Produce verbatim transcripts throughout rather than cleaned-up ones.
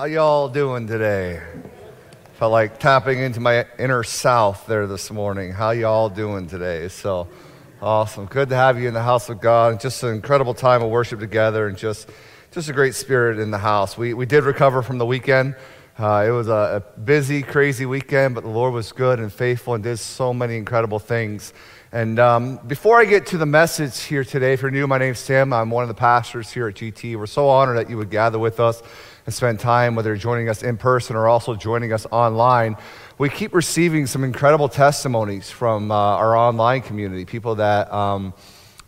How y'all doing today? Felt like tapping into my inner south there this morning. How y'all doing today? So awesome. Good to have you in the house of God. Just an incredible time of worship together and just just a great spirit in the house. We we did recover from the weekend. Uh, it was a, a busy, crazy weekend, but the Lord was good and faithful and did so many incredible things. And um, before I get to the message here today, if you're new, my name's Tim. I'm one of the pastors here at G T. We're so honored that you would gather with us and spend time, whether you're joining us in person or also joining us online. We keep receiving some incredible testimonies from uh, our online community, people that um,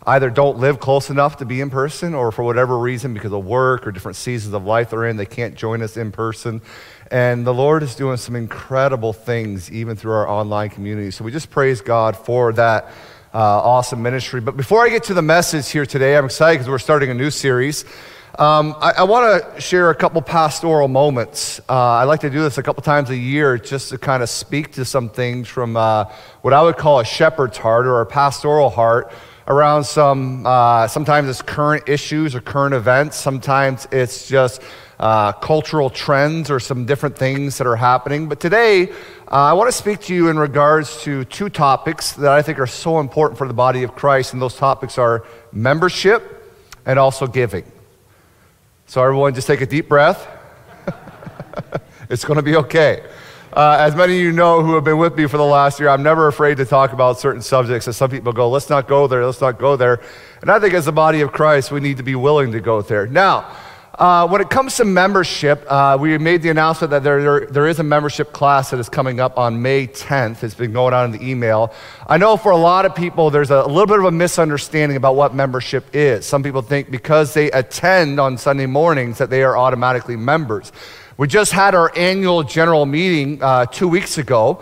either don't live close enough to be in person, or for whatever reason, because of work or different seasons of life they're in, they can't join us in person. And the Lord is doing some incredible things even through our online community. So we just praise God for that uh, awesome ministry. But before I get to the message here today, I'm excited because we're starting a new series. Um, I, I want to share a couple pastoral moments. Uh, I like to do this a couple times a year just to kind of speak to some things from uh, what I would call a shepherd's heart or a pastoral heart around some, uh, sometimes it's current issues or current events. Sometimes it's just Uh, cultural trends or some different things that are happening. But today, uh, I want to speak to you in regards to two topics that I think are so important for the body of Christ, and those topics are membership and also giving. So everyone just take a deep breath. It's going to be okay. Uh, as many of you know who have been with me for the last year, I'm never afraid to talk about certain subjects. And some people go, let's not go there, let's not go there. And I think as the body of Christ, we need to be willing to go there. Now, Uh, when it comes to membership, uh, we made the announcement that there, there there is a membership class that is coming up on May tenth. It's been going on in the email. I know for a lot of people, there's a little bit of a misunderstanding about what membership is. Some people think because they attend on Sunday mornings that they are automatically members. We just had our annual general meeting uh, two weeks ago.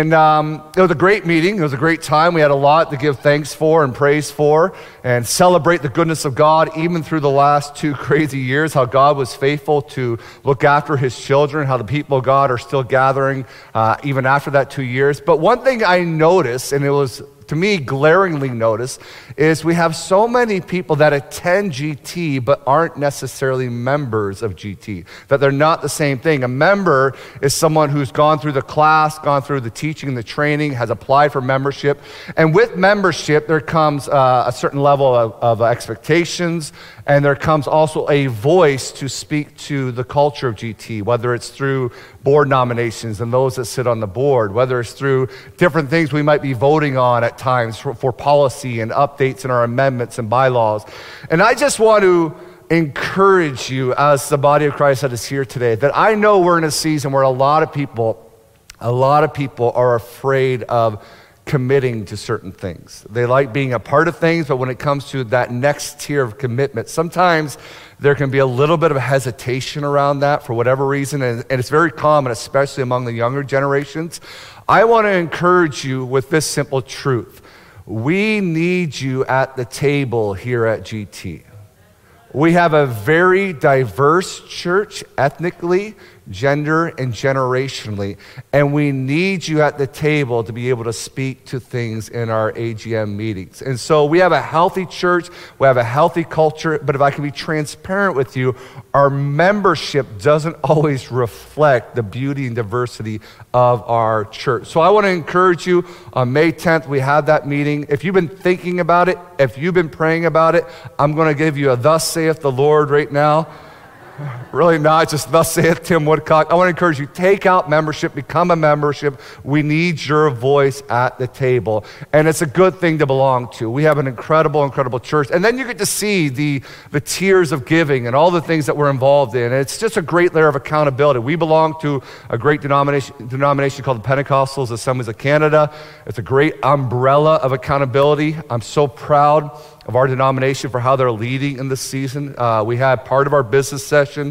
And um, it was a great meeting. It was a great time. We had a lot to give thanks for and praise for and celebrate the goodness of God, even through the last two crazy years, how God was faithful to look after his children, how the people of God are still gathering uh, even after that two years. But one thing I noticed, and it was to me glaringly noticed, is we have so many people that attend G T but aren't necessarily members of G T, that they're not the same thing. A member is someone who's gone through the class, gone through the teaching, the training, has applied for membership. And with membership, there comes uh, a certain level of, of expectations, and there comes also a voice to speak to the culture of G T, whether it's through board nominations and those that sit on the board, whether it's through different things we might be voting on at times for, for policy and updates in our amendments and bylaws. And I just want to encourage you as the body of Christ that is here today, that I know we're in a season where a lot of people, a lot of people are afraid of committing to certain things. They like being a part of things, but when it comes to that next tier of commitment, sometimes there can be a little bit of hesitation around that for whatever reason, and, and it's very common, especially among the younger generations. I want to encourage you with this simple truth. We need you at the table here at G T. We have a very diverse church ethnically, gender, and generationally, and we need you at the table to be able to speak to things in our A G M meetings. And so we have a healthy church, we have a healthy culture, but if I can be transparent with you, our membership doesn't always reflect the beauty and diversity of our church. So I want to encourage you, on May tenth, we have that meeting. If you've been thinking about it, if you've been praying about it, I'm going to give you a thus saith the Lord right now. Really not, just thus saith Tim Woodcock. I want to encourage you, take out membership, become a membership. We need your voice at the table. And it's a good thing to belong to. We have an incredible, incredible church. And then you get to see the, the tiers of giving and all the things that we're involved in. And it's just a great layer of accountability. We belong to a great denomination, denomination called the Pentecostal Assemblies of Canada. It's a great umbrella of accountability. I'm so proud of our denomination for how they're leading in this season. Uh, we had part of our business session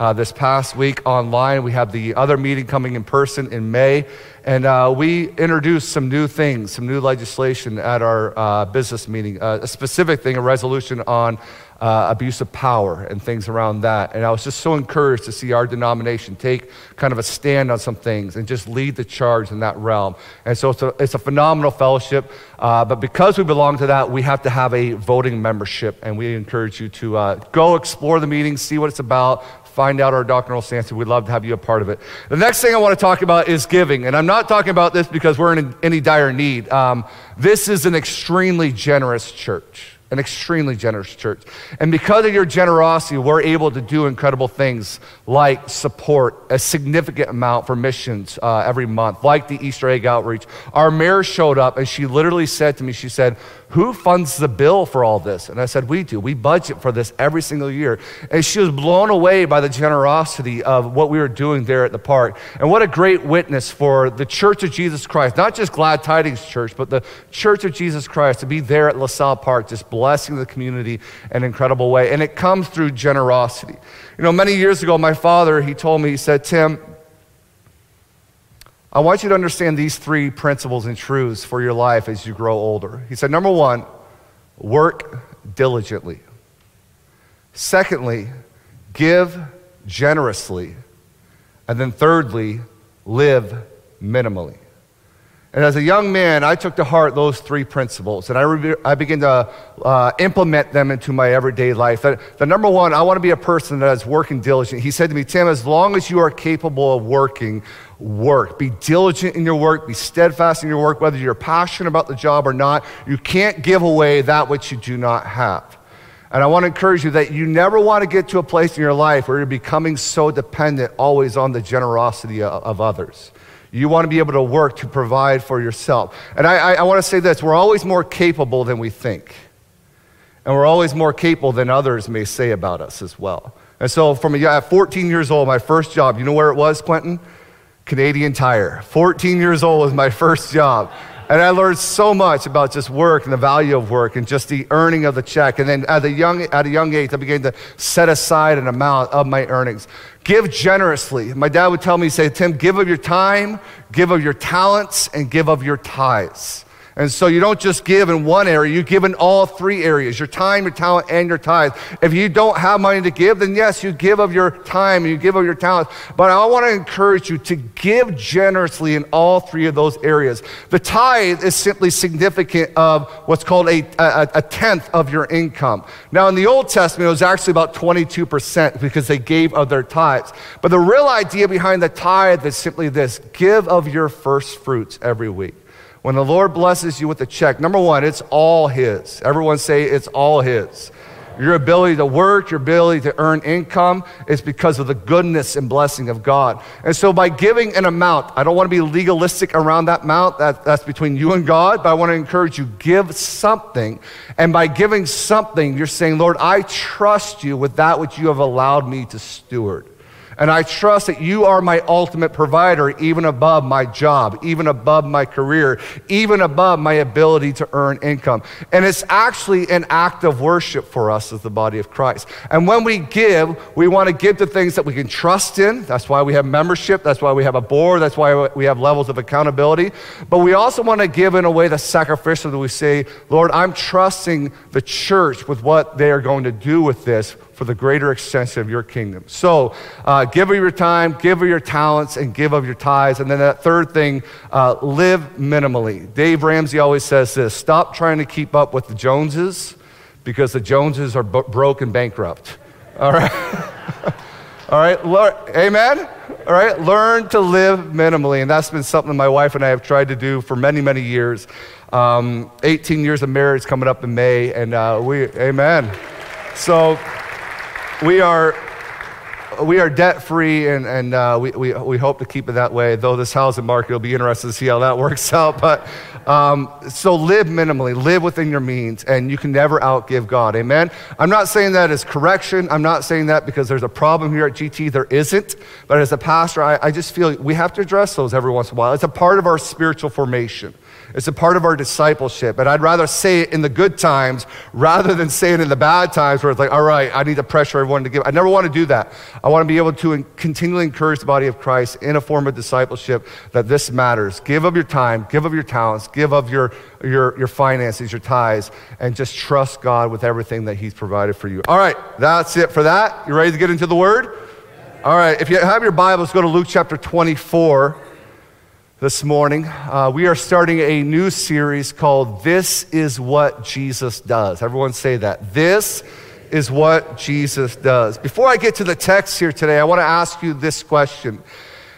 uh, this past week online. We have the other meeting coming in person in May. And uh, we introduced some new things, some new legislation at our uh, business meeting, uh, a specific thing, a resolution on uh, abuse of power and things around that. And I was just so encouraged to see our denomination take kind of a stand on some things and just lead the charge in that realm. And so it's a, it's a phenomenal fellowship. Uh, but because we belong to that, we have to have a voting membership, and we encourage you to uh, go explore the meeting, see what it's about, find out our doctrinal stance, and we'd love to have you a part of it. The next thing I want to talk about is giving, and I'm not talking about this because we're in any dire need. Um, this is an extremely generous church, an extremely generous church. And because of your generosity, we're able to do incredible things like support a significant amount for missions uh, every month, like the Easter egg outreach. Our mayor showed up and she literally said to me, she said, "Who funds the bill for all this?" And I said, "We do. We budget for this every single year." And she was blown away by the generosity of what we were doing there at the park. And what a great witness for the Church of Jesus Christ, not just Glad Tidings Church, but the Church of Jesus Christ to be there at LaSalle Park, just blessing the community in an incredible way. And it comes through generosity. You know, many years ago, my father, he told me, he said, "Tim, I want you to understand these three principles and truths for your life as you grow older." He said, number one, work diligently. Secondly, give generously. And then thirdly, live minimally. And as a young man, I took to heart those three principles, and I, re- I began to uh, implement them into my everyday life. The, the number one, I want to be a person that is working diligent. He said to me, "Tim, as long as you are capable of working, work. Be diligent in your work. Be steadfast in your work, whether you're passionate about the job or not. You can't give away that which you do not have." And I want to encourage you that you never want to get to a place in your life where you're becoming so dependent always on the generosity of, of others. You want to be able to work to provide for yourself. And I, I, I want to say this, we're always more capable than we think. And we're always more capable than others may say about us as well. And so from a, at fourteen years old, my first job, you know where it was, Quentin? Canadian Tire. fourteen years old was my first job. And I learned so much about just work and the value of work and just the earning of the check. And then at a young, at a young age, I began to set aside an amount of my earnings. Give generously. My dad would tell me, say, "Tim, give of your time, give of your talents, and give of your tithes." And so you don't just give in one area, you give in all three areas, your time, your talent, and your tithes. If you don't have money to give, then yes, you give of your time, and you give of your talents. But I want to encourage you to give generously in all three of those areas. The tithe is simply significant of what's called a, a, a tenth of your income. Now in the Old Testament, it was actually about twenty-two percent because they gave of their tithes. But the real idea behind the tithe is simply this, give of your first fruits every week. When the Lord blesses you with a check, number one, it's all His. Everyone say it's all His. Your ability to work, your ability to earn income is because of the goodness and blessing of God. And so by giving an amount, I don't want to be legalistic around that amount. That, that's between you and God, but I want to encourage you, give something. And by giving something, you're saying, "Lord, I trust you with that which you have allowed me to steward. And I trust that you are my ultimate provider, even above my job, even above my career, even above my ability to earn income." And it's actually an act of worship for us as the body of Christ. And when we give, we want to give to things that we can trust in. That's why we have membership. That's why we have a board. That's why we have levels of accountability. But we also want to give in a way that's sacrificial, that we say, "Lord, I'm trusting the church with what they are going to do with this for the greater extension of your kingdom." So uh, give of your time, give of your talents, and give of your tithes. And then that third thing, uh, live minimally. Dave Ramsey always says this, stop trying to keep up with the Joneses because the Joneses are b- broke and bankrupt. All right? All right, Lord, amen? All right, learn to live minimally. And that's been something my wife and I have tried to do for many, many years. Um, eighteen years of marriage coming up in May, and uh, we, amen. So, We are we are debt-free, and, and uh, we, we, we hope to keep it that way, though this housing market will be interesting to see how that works out. But um, so live minimally, live within your means, and you can never outgive God, amen? I'm not saying that as correction. I'm not saying that because there's a problem here at G T. There isn't. But as a pastor, I, I just feel we have to address those every once in a while. It's a part of our spiritual formation. It's a part of our discipleship, and I'd rather say it in the good times rather than say it in the bad times where it's like, all right, I need to pressure everyone to give. I never want to do that. I want to be able to continually encourage the body of Christ in a form of discipleship that this matters. Give of your time, give of your talents, give of your your, your finances, your tithes, and just trust God with everything that He's provided for you. All right, that's it for that. You ready to get into the Word? All right, if you have your Bibles, go to Luke chapter twenty-four. This morning, uh, we are starting a new series called This Is What Jesus Does. Everyone say that. This is what Jesus does. Before I get to the text here today, I want to ask you this question.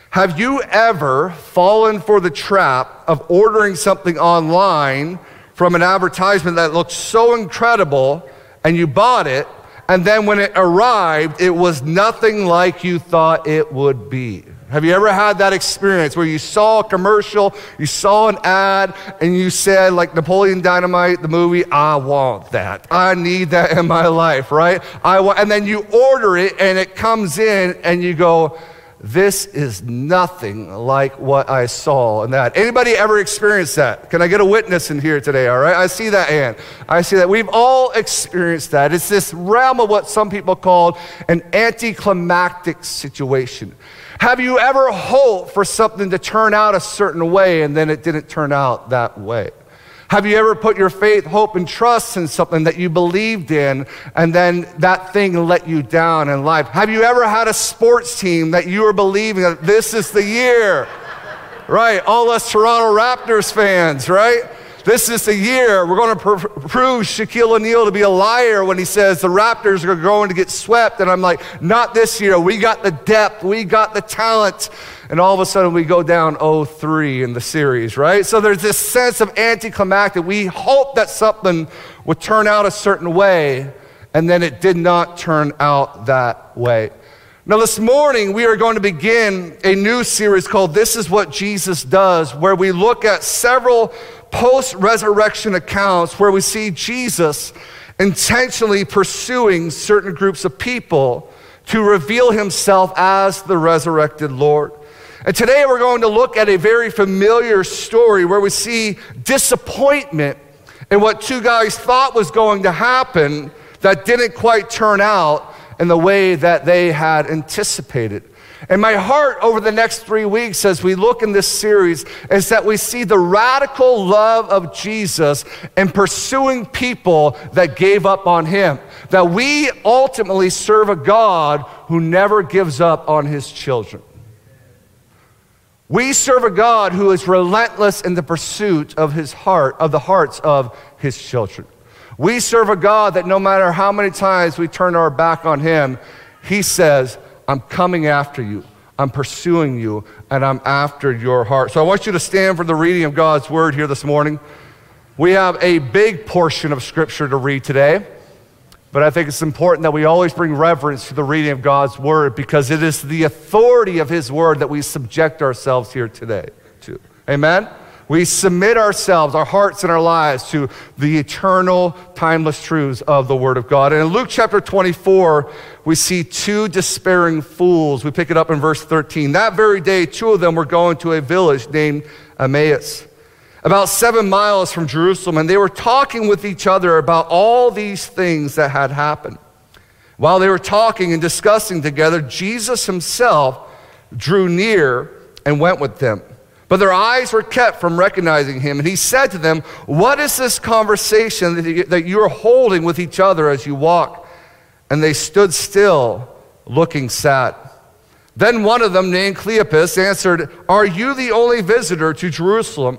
Have you ever fallen for the trap of ordering something online from an advertisement that looked so incredible, and you bought it, and then when it arrived, it was nothing like you thought it would be? Have you ever had that experience where you saw a commercial, you saw an ad, and you said, like Napoleon Dynamite, the movie, I want that. I need that in my life, right? I want, and then you order it, and it comes in, and you go, this is nothing like what I saw in that. Anybody ever experienced that? Can I get a witness in here today, all right? I see that, Ann. I see that. We've all experienced that. It's this realm of what some people call an anticlimactic situation. Have you ever hoped for something to turn out a certain way and then it didn't turn out that way? Have you ever put your faith, hope, and trust in something that you believed in and then that thing let you down in life? Have you ever had a sports team that you were believing that this is the year? Right, all us Toronto Raptors fans, right? This is the year we're going to pr- prove Shaquille O'Neal to be a liar when he says the Raptors are going to get swept. And I'm like, not this year. We got the depth. We got the talent. And all of a sudden we go down oh three in the series, right? So there's this sense of anticlimactic. We hope that something would turn out a certain way, and then it did not turn out that way. Now this morning, we are going to begin a new series called This Is What Jesus Does, where we look at several post-resurrection accounts where we see Jesus intentionally pursuing certain groups of people to reveal himself as the resurrected Lord. And today we're going to look at a very familiar story where we see disappointment in what two guys thought was going to happen that didn't quite turn out in the way that they had anticipated. And my heart over the next three weeks as we look in this series is that we see the radical love of Jesus in pursuing people that gave up on him. That we ultimately serve a God who never gives up on his children. We serve a God who is relentless in the pursuit of his heart, of the hearts of his children. We serve a God that no matter how many times we turn our back on him, he says, I'm coming after you, I'm pursuing you, and I'm after your heart. So I want you to stand for the reading of God's word here this morning. We have a big portion of scripture to read today, but I think it's important that we always bring reverence to the reading of God's word because it is the authority of his word that we subject ourselves here today to. Amen? We submit ourselves, our hearts and our lives to the eternal, timeless truths of the word of God. And in Luke chapter twenty-four, we see two despairing fools. We pick it up in verse thirteen. That very day, two of them were going to a village named Emmaus, about seven miles from Jerusalem, and they were talking with each other about all these things that had happened. While they were talking and discussing together, Jesus himself drew near and went with them. But their eyes were kept from recognizing him. And he said to them, what is this conversation that you are holding with each other as you walk? And they stood still, looking sad. Then one of them, named Cleopas, answered, are you the only visitor to Jerusalem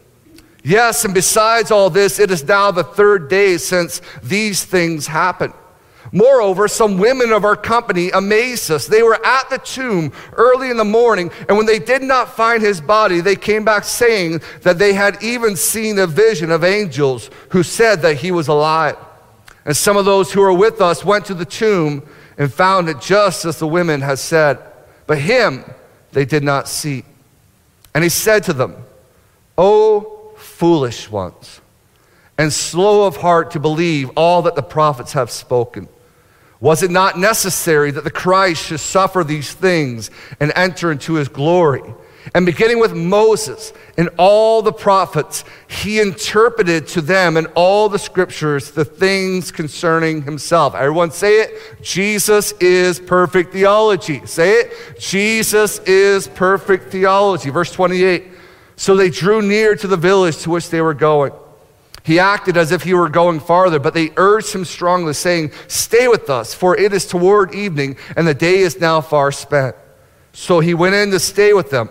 Yes, and besides all this, it is now the third day since these things happened. Moreover, some women of our company amazed us. They were at the tomb early in the morning, and when they did not find his body, they came back saying that they had even seen a vision of angels who said that he was alive. And some of those who were with us went to the tomb and found it just as the women had said, but him they did not see. And he said to them, O foolish ones, and slow of heart to believe all that the prophets have spoken. Was it not necessary that the Christ should suffer these things and enter into his glory? And beginning with Moses and all the prophets, he interpreted to them in all the scriptures the things concerning himself. Everyone say it. Jesus is perfect theology. Say it. Jesus is perfect theology. Verse twenty-eight. So they drew near to the village to which they were going. He acted as if he were going farther, but they urged him strongly, saying, "Stay with us, for it is toward evening, and the day is now far spent." So he went in to stay with them.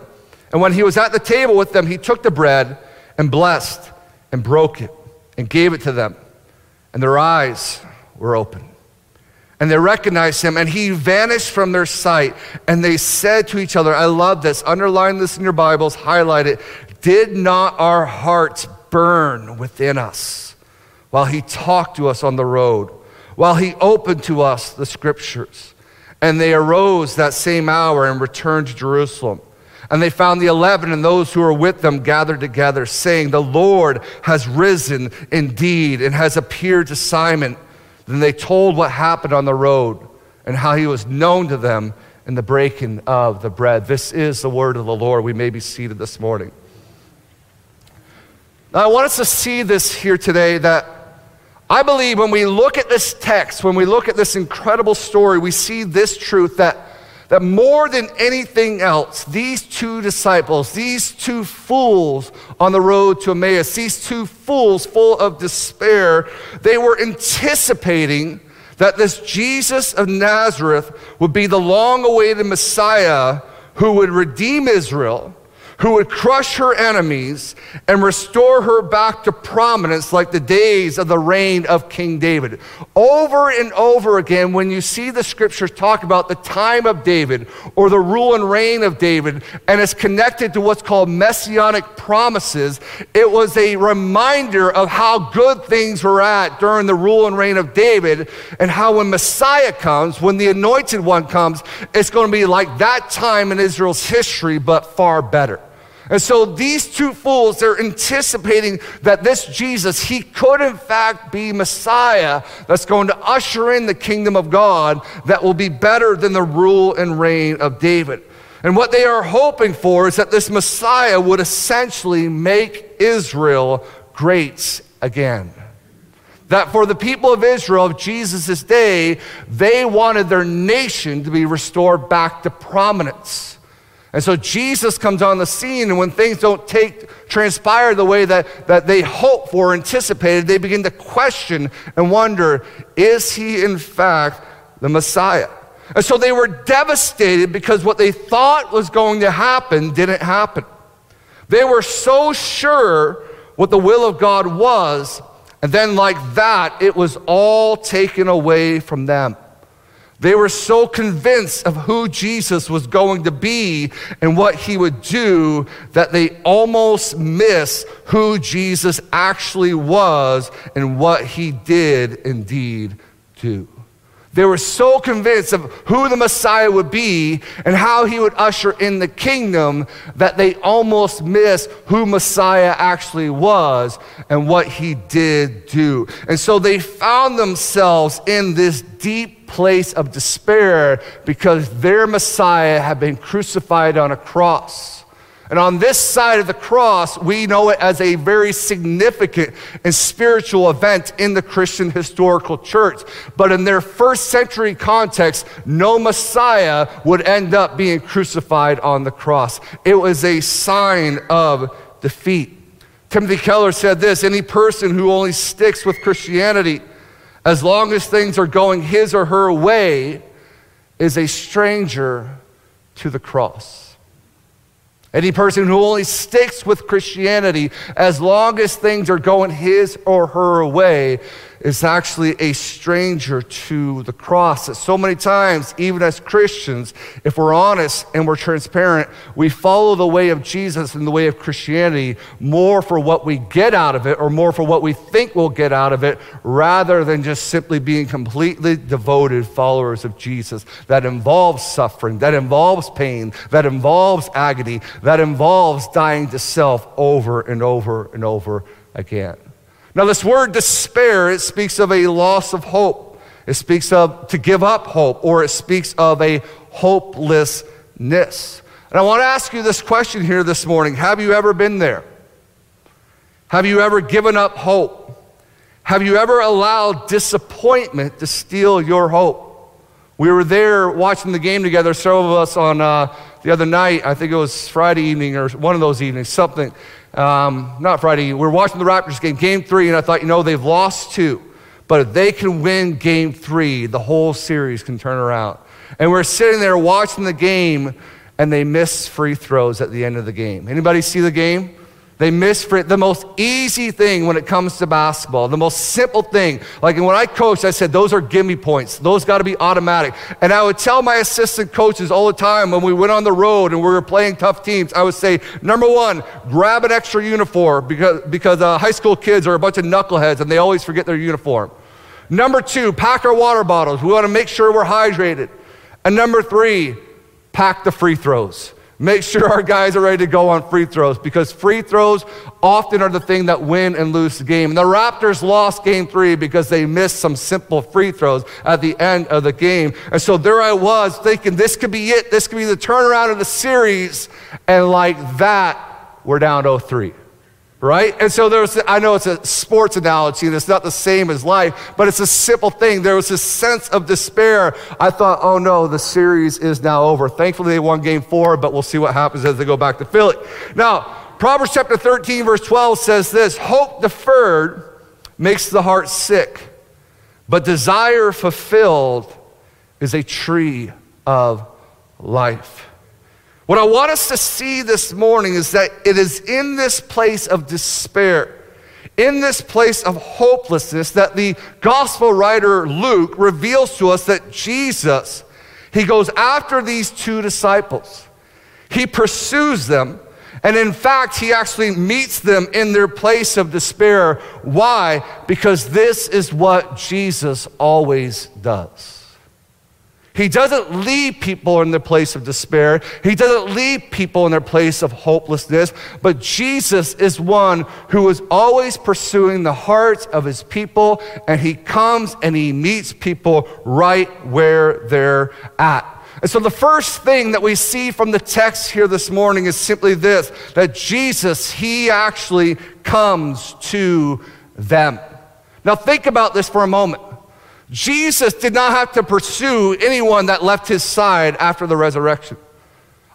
And when he was at the table with them, he took the bread and blessed and broke it and gave it to them. And their eyes were opened. And they recognized him, and he vanished from their sight. And they said to each other, I love this. Underline this in your Bibles. Highlight it. Did not our hearts burn within us while he talked to us on the road, while he opened to us the scriptures? And they arose that same hour and returned to Jerusalem. And they found the eleven and those who were with them gathered together, saying, "The Lord has risen indeed and has appeared to Simon." Then they told what happened on the road and how he was known to them in the breaking of the bread. This is the word of the Lord. We may be seated this morning. Now, I want us to see this here today, that I believe when we look at this text, when we look at this incredible story, we see this truth that that more than anything else, these two disciples, these two fools on the road to Emmaus, these two fools full of despair, they were anticipating that this Jesus of Nazareth would be the long-awaited Messiah who would redeem Israel, who would crush her enemies and restore her back to prominence like the days of the reign of King David. Over and over again, when you see the scriptures talk about the time of David or the rule and reign of David, and it's connected to what's called messianic promises, it was a reminder of how good things were at during the rule and reign of David, and how when Messiah comes, when the anointed one comes, it's going to be like that time in Israel's history, but far better. And so these two fools, they're anticipating that this Jesus, he could in fact be Messiah that's going to usher in the kingdom of God that will be better than the rule and reign of David. And what they are hoping for is that this Messiah would essentially make Israel great again. That for the people of Israel of Jesus' day, they wanted their nation to be restored back to prominence. And so Jesus comes on the scene, and when things don't take, transpire the way that, that they hoped for, anticipated, they begin to question and wonder, is he in fact the Messiah? And so they were devastated because what they thought was going to happen didn't happen. They were so sure what the will of God was, and then like that, it was all taken away from them. They were so convinced of who Jesus was going to be and what he would do that they almost missed who Jesus actually was and what he did indeed do. They were so convinced of who the Messiah would be and how he would usher in the kingdom that they almost missed who Messiah actually was and what he did do. And so they found themselves in this deep place of despair because their Messiah had been crucified on a cross. And on this side of the cross, we know it as a very significant and spiritual event in the Christian historical church. But in their first century context, no Messiah would end up being crucified on the cross. It was a sign of defeat. Timothy Keller said this, "Any person who only sticks with Christianity as long as things are going his or her way is a stranger to the cross." Any person who only sticks with Christianity as long as things are going his or her way is actually a stranger to the cross. That so many times, even as Christians, if we're honest and we're transparent, we follow the way of Jesus and the way of Christianity more for what we get out of it or more for what we think we'll get out of it rather than just simply being completely devoted followers of Jesus. That involves suffering, that involves pain, that involves agony, that involves dying to self over and over and over again. Now, this word despair, it speaks of a loss of hope. It speaks of to give up hope, or it speaks of a hopelessness. And I want to ask you this question here this morning. Have you ever been there? Have you ever given up hope? Have you ever allowed disappointment to steal your hope? We were there watching the game together, several of us, on uh, the other night. I think it was Friday evening or one of those evenings, something. Um, not Friday evening. We were watching the Raptors game, game three, and I thought, you know, they've lost two. But if they can win game three, the whole series can turn around. And we're sitting there watching the game, and they miss free throws at the end of the game. Anybody see the game? They miss free, the most easy thing when it comes to basketball, the most simple thing. Like when I coached, I said, those are gimme points. Those gotta be automatic. And I would tell my assistant coaches all the time when we went on the road and we were playing tough teams, I would say, number one, grab an extra uniform because, because uh, high school kids are a bunch of knuckleheads and they always forget their uniform. Number two, pack our water bottles. We wanna make sure we're hydrated. And number three, pack the free throws. Make sure our guys are ready to go on free throws, because free throws often are the thing that win and lose the game. And the Raptors lost game three because they missed some simple free throws at the end of the game. And so there I was thinking, this could be it. This could be the turnaround of the series. And like that, we're down oh three. Right? And so there was, I know it's a sports analogy and it's not the same as life, but it's a simple thing. There was this sense of despair. I thought, oh no, the series is now over. Thankfully, they won game four, but we'll see what happens as they go back to Philly. Now, Proverbs chapter thirteen, verse twelve says this: hope deferred makes the heart sick, but desire fulfilled is a tree of life. What I want us to see this morning is that it is in this place of despair, in this place of hopelessness, that the gospel writer Luke reveals to us that Jesus, he goes after these two disciples. He pursues them, and in fact, he actually meets them in their place of despair. Why? Because this is what Jesus always does. He doesn't leave people in their place of despair. He doesn't leave people in their place of hopelessness. But Jesus is one who is always pursuing the hearts of his people, and he comes and he meets people right where they're at. And so the first thing that we see from the text here this morning is simply this, that Jesus, he actually comes to them. Now think about this for a moment. Jesus did not have to pursue anyone that left his side after the resurrection.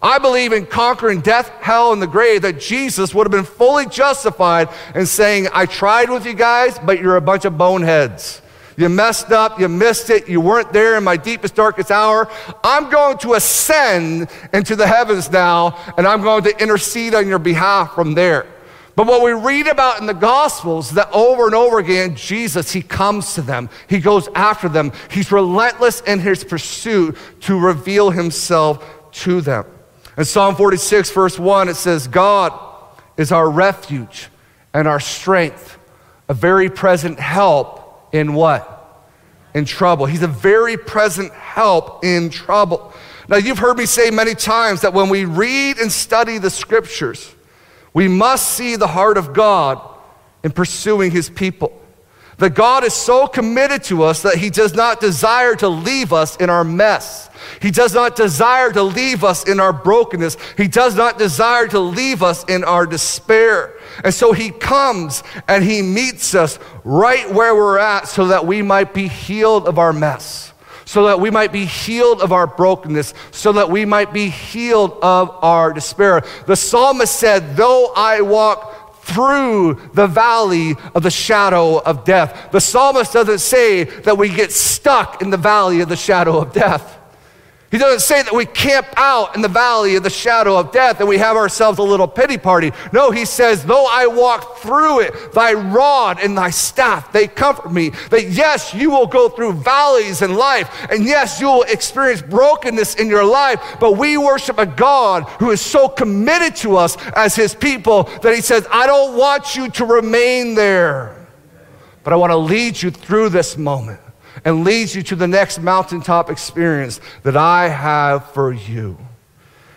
I believe in conquering death, hell, and the grave, that Jesus would have been fully justified in saying, I tried with you guys, but you're a bunch of boneheads. You messed up, you missed it, you weren't there in my deepest, darkest hour. I'm going to ascend into the heavens now, and I'm going to intercede on your behalf from there. But what we read about in the Gospels, that over and over again, Jesus, he comes to them. He goes after them. He's relentless in his pursuit to reveal himself to them. In Psalm forty-six, verse one, it says, God is our refuge and our strength, a very present help in what? In trouble. He's a very present help in trouble. Now, you've heard me say many times that when we read and study the scriptures, we must see the heart of God in pursuing his people. That God is so committed to us that he does not desire to leave us in our mess. He does not desire to leave us in our brokenness. He does not desire to leave us in our despair. And so he comes and he meets us right where we're at, so that we might be healed of our mess, so that we might be healed of our brokenness, so that we might be healed of our despair. The psalmist said, though I walk through the valley of the shadow of death. The psalmist doesn't say that we get stuck in the valley of the shadow of death. He doesn't say that we camp out in the valley of the shadow of death and we have ourselves a little pity party. No, he says, though I walk through it, thy rod and thy staff, they comfort me. That yes, you will go through valleys in life, and yes, you will experience brokenness in your life, but we worship a God who is so committed to us as his people that he says, I don't want you to remain there, but I want to lead you through this moment and leads you to the next mountaintop experience that I have for you.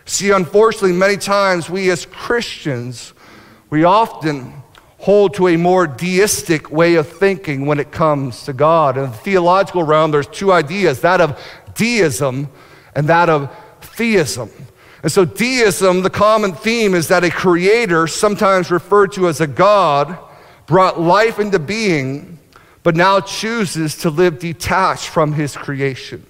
See, unfortunately, many times we as Christians, we often hold to a more deistic way of thinking when it comes to God. In the theological realm, there's two ideas, that of deism and that of theism. And so deism, the common theme is that a creator, sometimes referred to as a God, brought life into being, but now chooses to live detached from his creation.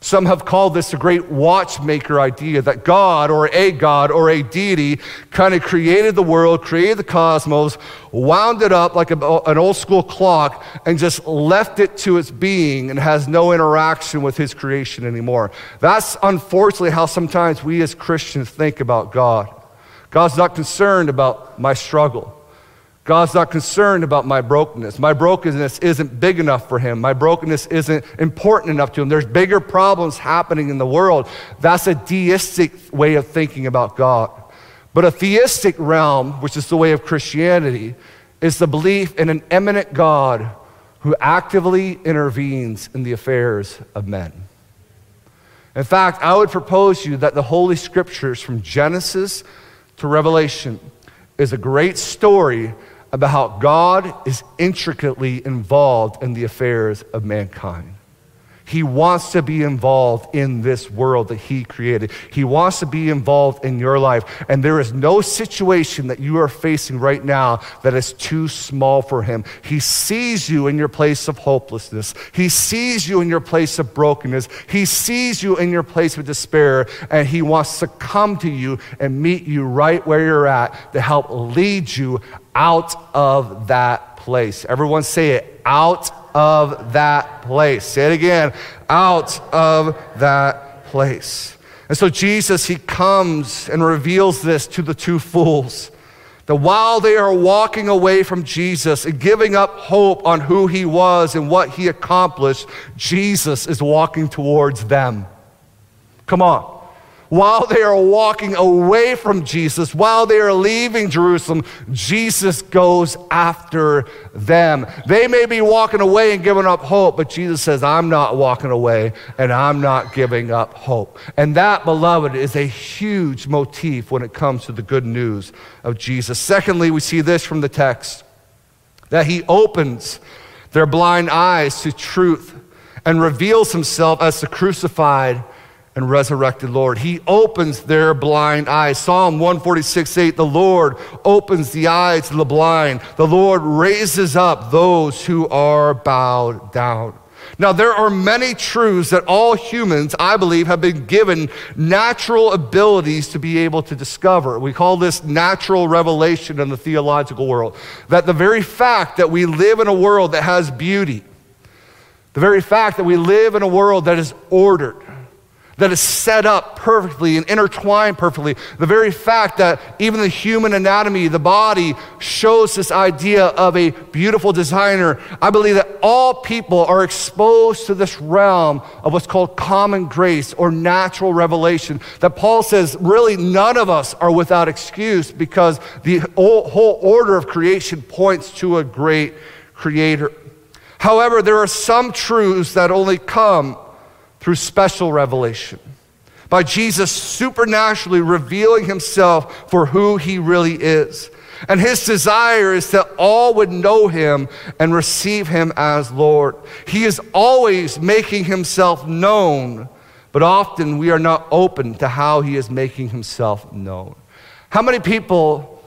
Some have called this a great watchmaker idea, that God or a God or a deity kind of created the world, created the cosmos, wound it up like a, an old school clock, and just left it to its being and has no interaction with his creation anymore. That's unfortunately how sometimes we as Christians think about God. God's not concerned about my struggle. God's not concerned about my brokenness. My brokenness isn't big enough for him. My brokenness isn't important enough to him. There's bigger problems happening in the world. That's a deistic way of thinking about God. But a theistic realm, which is the way of Christianity, is the belief in an immanent God who actively intervenes in the affairs of men. In fact, I would propose to you that the Holy Scriptures from Genesis to Revelation is a great story about how God is intricately involved in the affairs of mankind. He wants to be involved in this world that he created. He wants to be involved in your life. And there is no situation that you are facing right now that is too small for him. He sees you in your place of hopelessness. He sees you in your place of brokenness. He sees you in your place of despair. And he wants to come to you and meet you right where you're at to help lead you out of that place. Everyone say it, out of that place. Say it again, out of that place. And so Jesus, he comes and reveals this to the two fools, that while they are walking away from Jesus and giving up hope on who he was and what he accomplished, Jesus is walking towards them. Come on. While they are walking away from Jesus, while they are leaving Jerusalem, Jesus goes after them. They may be walking away and giving up hope, but Jesus says, I'm not walking away and I'm not giving up hope. And that, beloved, is a huge motif when it comes to the good news of Jesus. Secondly, we see this from the text, that he opens their blind eyes to truth and reveals himself as the crucified and resurrected Lord. He opens their blind eyes. Psalm one forty-six, eight, the Lord opens the eyes of the blind. The Lord raises up those who are bowed down. Now, there are many truths that all humans, I believe, have been given natural abilities to be able to discover. We call this natural revelation in the theological world, that the very fact that we live in a world that has beauty, the very fact that we live in a world that is ordered, that is set up perfectly and intertwined perfectly. The very fact that even the human anatomy, the body, shows this idea of a beautiful designer. I believe that all people are exposed to this realm of what's called common grace or natural revelation, that Paul says really none of us are without excuse because the whole order of creation points to a great creator. However, there are some truths that only come through special revelation, by Jesus supernaturally revealing himself for who he really is. And his desire is that all would know him and receive him as Lord. He is always making himself known, but often we are not open to how he is making himself known. How many people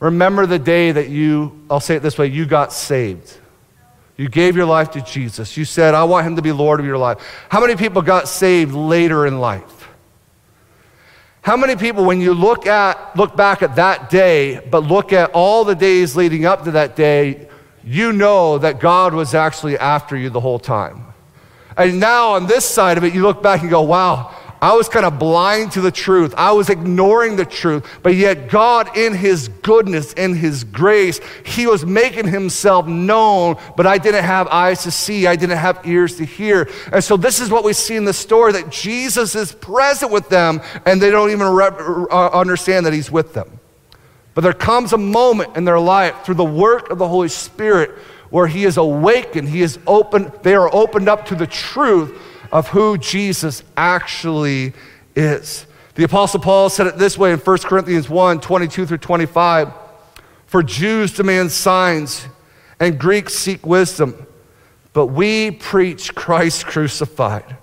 remember the day that you, I'll say it this way, you got saved? You gave your life to Jesus. You said, I want him to be Lord of your life. How many people got saved later in life? How many people, when you look at, look back at that day, but look at all the days leading up to that day, you know that God was actually after you the whole time. And now on this side of it, you look back and go, wow, I was kind of blind to the truth. I was ignoring the truth, but yet God in his goodness, in his grace, he was making himself known, but I didn't have eyes to see. I didn't have ears to hear. And so this is what we see in the story, that Jesus is present with them and they don't even re- understand that he's with them. But there comes a moment in their life through the work of the Holy Spirit where he is awakened, he is open, they are opened up to the truth of who Jesus actually is. The Apostle Paul said it this way in First Corinthians one, twenty-two through twenty-five, for Jews demand signs and Greeks seek wisdom, but we preach Christ crucified,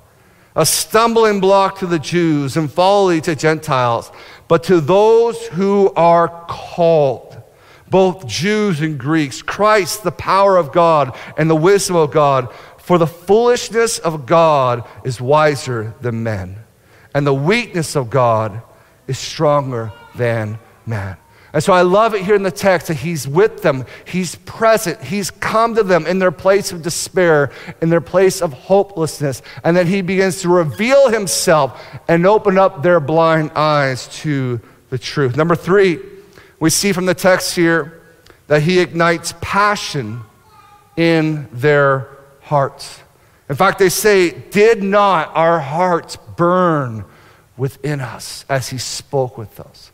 a stumbling block to the Jews and folly to Gentiles, but to those who are called, both Jews and Greeks, Christ, the power of God and the wisdom of God, for the foolishness of God is wiser than men, and the weakness of God is stronger than man. And so I love it here in the text that he's with them, he's present, he's come to them in their place of despair, in their place of hopelessness, and then he begins to reveal himself and open up their blind eyes to the truth. Number three, we see from the text here that he ignites passion in their hearts. In fact, they say, did not our hearts burn within us as he spoke with us?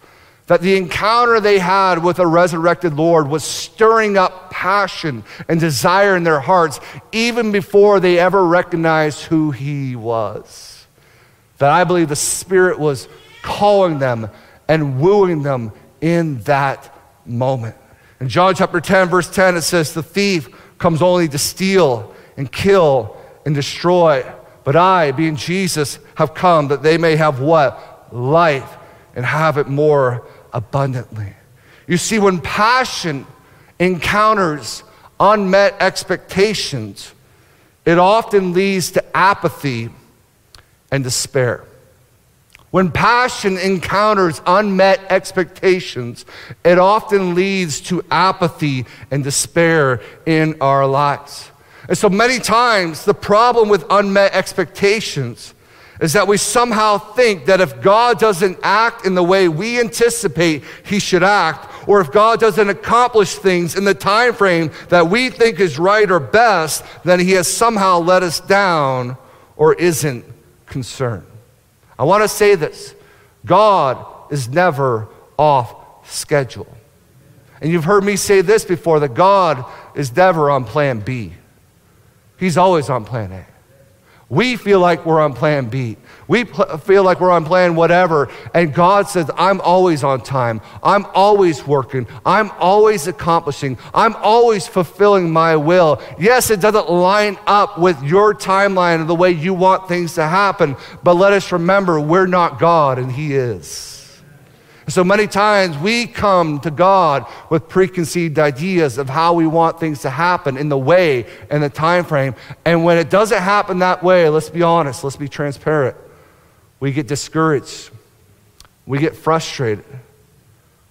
That the encounter they had with a resurrected Lord was stirring up passion and desire in their hearts even before they ever recognized who he was. That I believe the Spirit was calling them and wooing them in that moment. In John chapter ten, verse ten, it says, the thief comes only to steal and kill and destroy. But I, being Jesus, have come that they may have what? Life, and have it more abundantly. You see, when passion encounters unmet expectations, it often leads to apathy and despair. When passion encounters unmet expectations, it often leads to apathy and despair in our lives. And so many times, the problem with unmet expectations is that we somehow think that if God doesn't act in the way we anticipate he should act, or if God doesn't accomplish things in the time frame that we think is right or best, then he has somehow let us down or isn't concerned. I want to say this: God is never off schedule. And you've heard me say this before, that God is never on plan B. He's always on plan A. We feel like we're on plan B. We pl- feel like we're on plan whatever. And God says, I'm always on time. I'm always working. I'm always accomplishing. I'm always fulfilling my will. Yes, it doesn't line up with your timeline and the way you want things to happen. But let us remember, we're not God and he is. So many times we come to God with preconceived ideas of how we want things to happen in the way and the time frame. And when it doesn't happen that way, let's be honest, let's be transparent. We get discouraged. We get frustrated.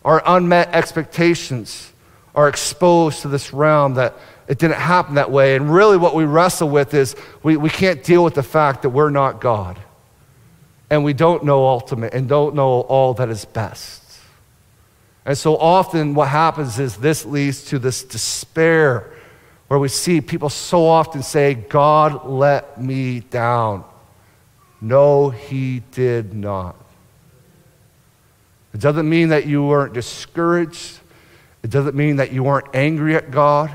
Our unmet expectations are exposed to this realm that it didn't happen that way. And really what we wrestle with is we, we can't deal with the fact that we're not God. And we don't know ultimate and don't know all that is best. And so often what happens is this leads to this despair where we see people so often say, God let me down. No, he did not. It doesn't mean that you weren't discouraged. It doesn't mean that you weren't angry at God.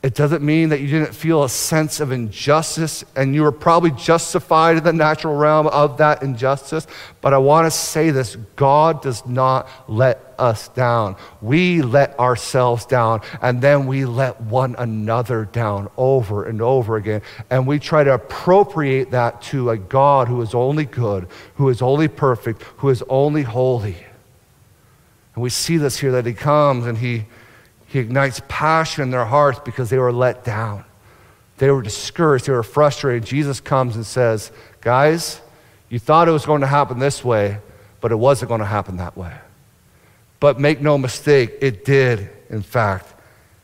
It doesn't mean that you didn't feel a sense of injustice, and you were probably justified in the natural realm of that injustice. But I want to say this: God does not let us down. We let ourselves down, and then we let one another down over and over again. And we try to appropriate that to a God who is only good, who is only perfect, who is only holy. And we see this here, that he comes and he He ignites passion in their hearts because they were let down. They were discouraged. They were frustrated. Jesus comes and says, guys, you thought it was going to happen this way, but it wasn't going to happen that way. But make no mistake, it did, in fact,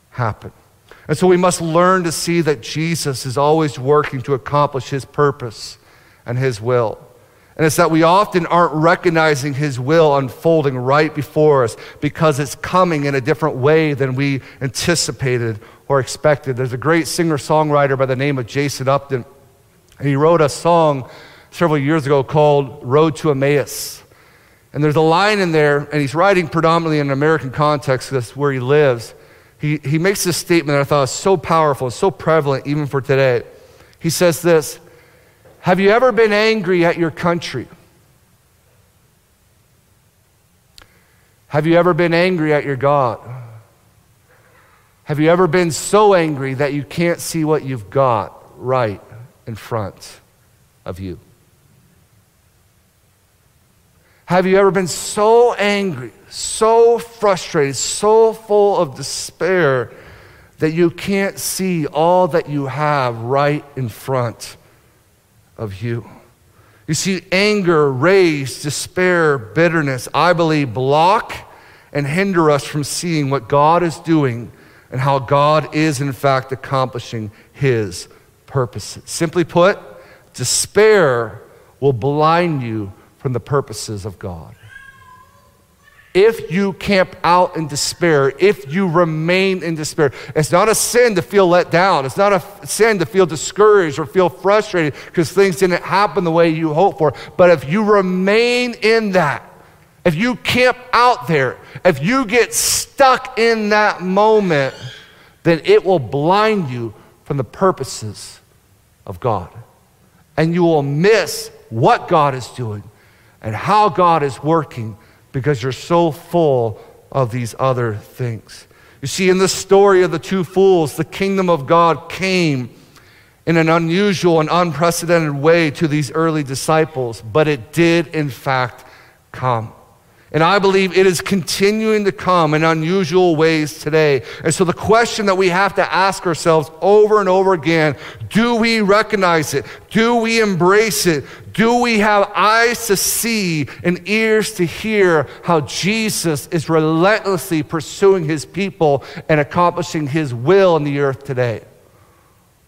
happen. And so we must learn to see that Jesus is always working to accomplish his purpose and his will. And it's that we often aren't recognizing his will unfolding right before us because it's coming in a different way than we anticipated or expected. There's a great singer-songwriter by the name of Jason Upton, and he wrote a song several years ago called Road to Emmaus. And there's a line in there, and he's writing predominantly in an American context, that's where he lives. He, he makes this statement that I thought was so powerful and so prevalent even for today. He says this: have you ever been angry at your country? Have you ever been angry at your God? Have you ever been so angry that you can't see what you've got right in front of you? Have you ever been so angry, so frustrated, so full of despair that you can't see all that you have right in front of you? You see, anger, rage, despair, bitterness, I believe, block and hinder us from seeing what God is doing and how God is, in fact, accomplishing his purposes. Simply put, despair will blind you from the purposes of God. If you camp out in despair, if you remain in despair, it's not a sin to feel let down. It's not a sin to feel discouraged or feel frustrated because things didn't happen the way you hoped for. But if you remain in that, if you camp out there, if you get stuck in that moment, then it will blind you from the purposes of God. And you will miss what God is doing and how God is working because you're so full of these other things. You see, in the story of the two fools, the kingdom of God came in an unusual and unprecedented way to these early disciples, but it did, in fact, come. And I believe it is continuing to come in unusual ways today. And so the question that we have to ask ourselves over and over again, do we recognize it? Do we embrace it? Do we have eyes to see and ears to hear how Jesus is relentlessly pursuing his people and accomplishing his will in the earth today?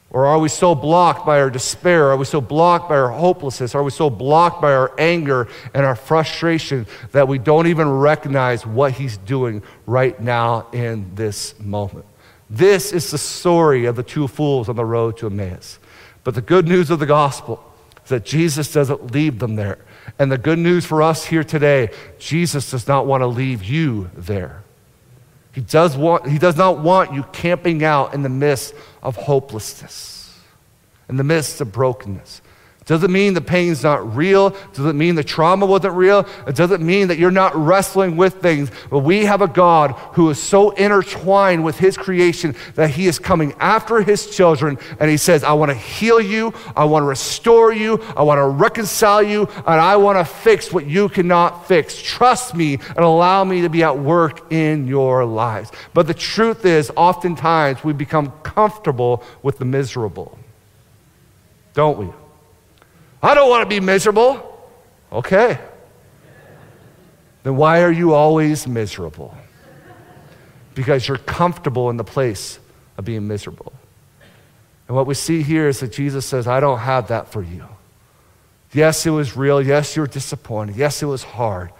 Or are we so blocked by our despair? Are we so blocked by our hopelessness? Are we so blocked by our anger and our frustration that we don't even recognize what he's doing right now in this moment? This is the story of the two fools on the road to Emmaus. But the good news of the gospel is that Jesus doesn't leave them there. And the good news for us here today, Jesus does not want to leave you there. He does want, he does not want you camping out in the midst of hopelessness, in the midst of brokenness. It doesn't mean the pain's not real. It doesn't mean the trauma wasn't real. It doesn't mean that you're not wrestling with things. But we have a God who is so intertwined with his creation that he is coming after his children, and he says, I want to heal you. I want to restore you. I want to reconcile you, and I want to fix what you cannot fix. Trust me and allow me to be at work in your lives. But the truth is, oftentimes we become comfortable with the miserable, don't we? I don't want to be miserable. Okay. Then why are you always miserable? Because you're comfortable in the place of being miserable. And what we see here is that Jesus says, I don't have that for you. Yes, it was real. Yes, you were disappointed. Yes, it was hard.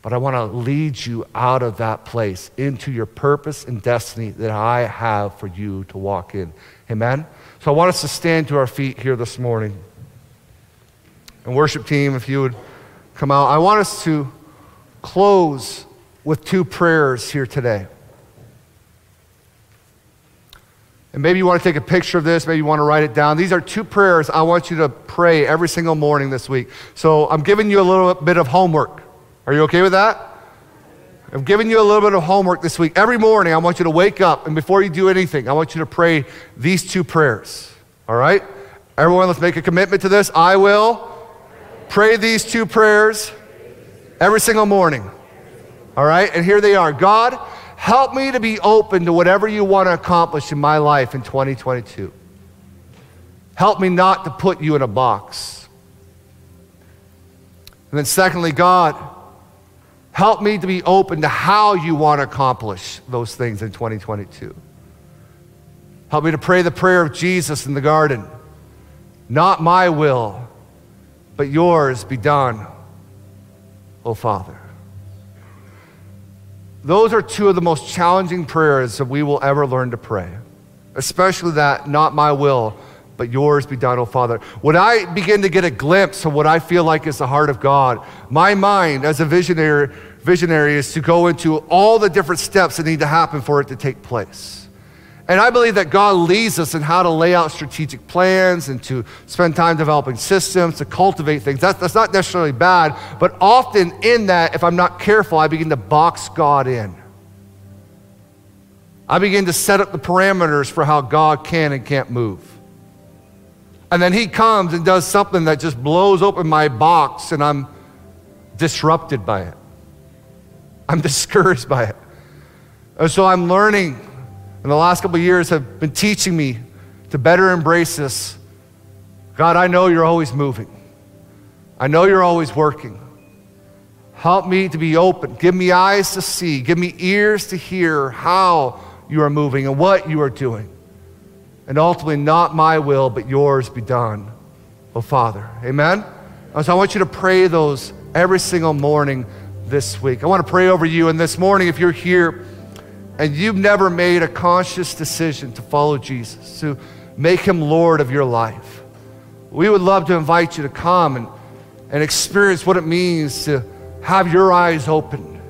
But I want to lead you out of that place into your purpose and destiny that I have for you to walk in. Amen? So I want us to stand to our feet here this morning. And worship team, if you would come out. I want us to close with two prayers here today. And maybe you want to take a picture of this. Maybe you want to write it down. These are two prayers I want you to pray every single morning this week. So I'm giving you a little bit of homework. Are you okay with that? I'm giving you a little bit of homework this week. Every morning, I want you to wake up, and before you do anything, I want you to pray these two prayers. All right? Everyone, let's make a commitment to this. I will pray these two prayers every single morning. All right? And here they are. God, help me to be open to whatever you want to accomplish in my life in twenty twenty-two. Help me not to put you in a box. And then secondly, God, help me to be open to how you want to accomplish those things in twenty twenty-two. Help me to pray the prayer of Jesus in the garden. Not my will, but yours be done, O Father. Those are two of the most challenging prayers that we will ever learn to pray, especially that, not my will, but yours be done, O Father. When I begin to get a glimpse of what I feel like is the heart of God, my mind as a visionary, visionary is to go into all the different steps that need to happen for it to take place. And I believe that God leads us in how to lay out strategic plans and to spend time developing systems, to cultivate things. That's, that's not necessarily bad, but often in that, if I'm not careful, I begin to box God in. I begin to set up the parameters for how God can and can't move. And then he comes and does something that just blows open my box, and I'm disrupted by it. I'm discouraged by it. And so I'm learning, and the last couple of years have been teaching me to better embrace this. God, I know you're always moving. I know you're always working. Help me to be open. Give me eyes to see. Give me ears to hear how you are moving and what you are doing. And ultimately, not my will, but yours be done, oh Father. Amen? So I want you to pray those every single morning this week. I want to pray over you. And this morning, if you're here and you've never made a conscious decision to follow Jesus, to make him Lord of your life, we would love to invite you to come and, and experience what it means to have your eyes open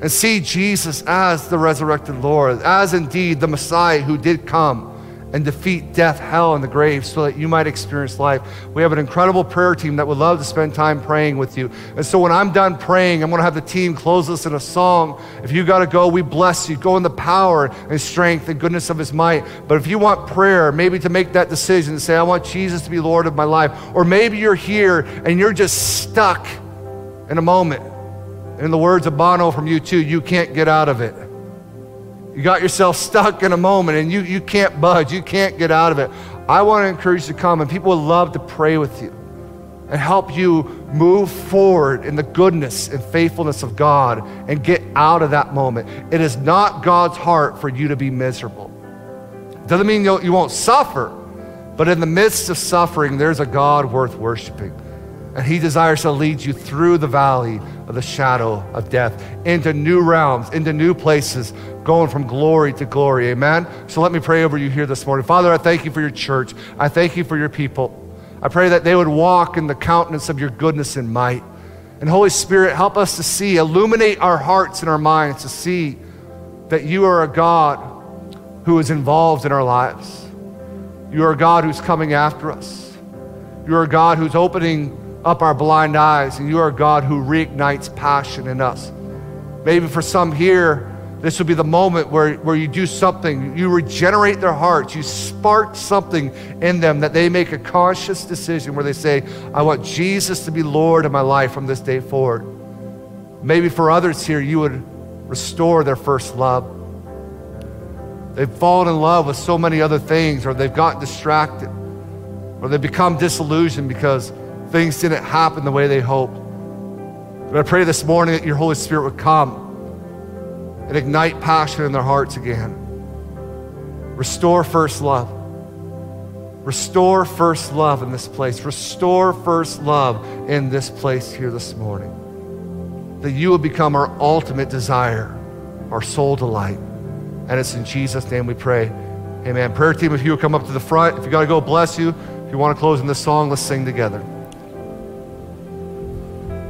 and see Jesus as the resurrected Lord, as indeed the Messiah who did come and defeat death, hell, and the grave so that you might experience life. We have an incredible prayer team that would love to spend time praying with you. And so when I'm done praying, I'm gonna have the team close us in a song. If you gotta go, we bless you. Go in the power and strength and goodness of his might. But if you want prayer, maybe to make that decision, say, I want Jesus to be Lord of my life. Or maybe you're here and you're just stuck in a moment. In the words of Bono from U two, you can't get out of it. You got yourself stuck in a moment and you, you can't budge, you can't get out of it. I want to encourage you to come, and people would love to pray with you and help you move forward in the goodness and faithfulness of God and get out of that moment. It is not God's heart for you to be miserable. Doesn't mean you, you won't suffer, but in the midst of suffering, there's a God worth worshiping. And he desires to lead you through the valley of the shadow of death, into new realms, into new places, going from glory to glory, amen? So let me pray over you here this morning. Father, I thank you for your church. I thank you for your people. I pray that they would walk in the countenance of your goodness and might. And Holy Spirit, help us to see, illuminate our hearts and our minds to see that you are a God who is involved in our lives. You are a God who's coming after us. You are a God who's opening up our blind eyes, and you are God who reignites passion in us. Maybe for some here, this would be the moment where, where you do something, you regenerate their hearts, you spark something in them that they make a conscious decision where they say, I want Jesus to be Lord of my life from this day forward. Maybe for others here, you would restore their first love. They've fallen in love with so many other things, or they've gotten distracted, or they've become disillusioned because things didn't happen the way they hoped. But I pray this morning that your Holy Spirit would come and ignite passion in their hearts again. Restore first love. Restore first love in this place. Restore first love in this place here this morning. That you will become our ultimate desire, our soul delight. And it's in Jesus' name we pray. Amen. Prayer team, if you would come up to the front. If you gotta go, bless you. If you wanna close in this song, let's sing together.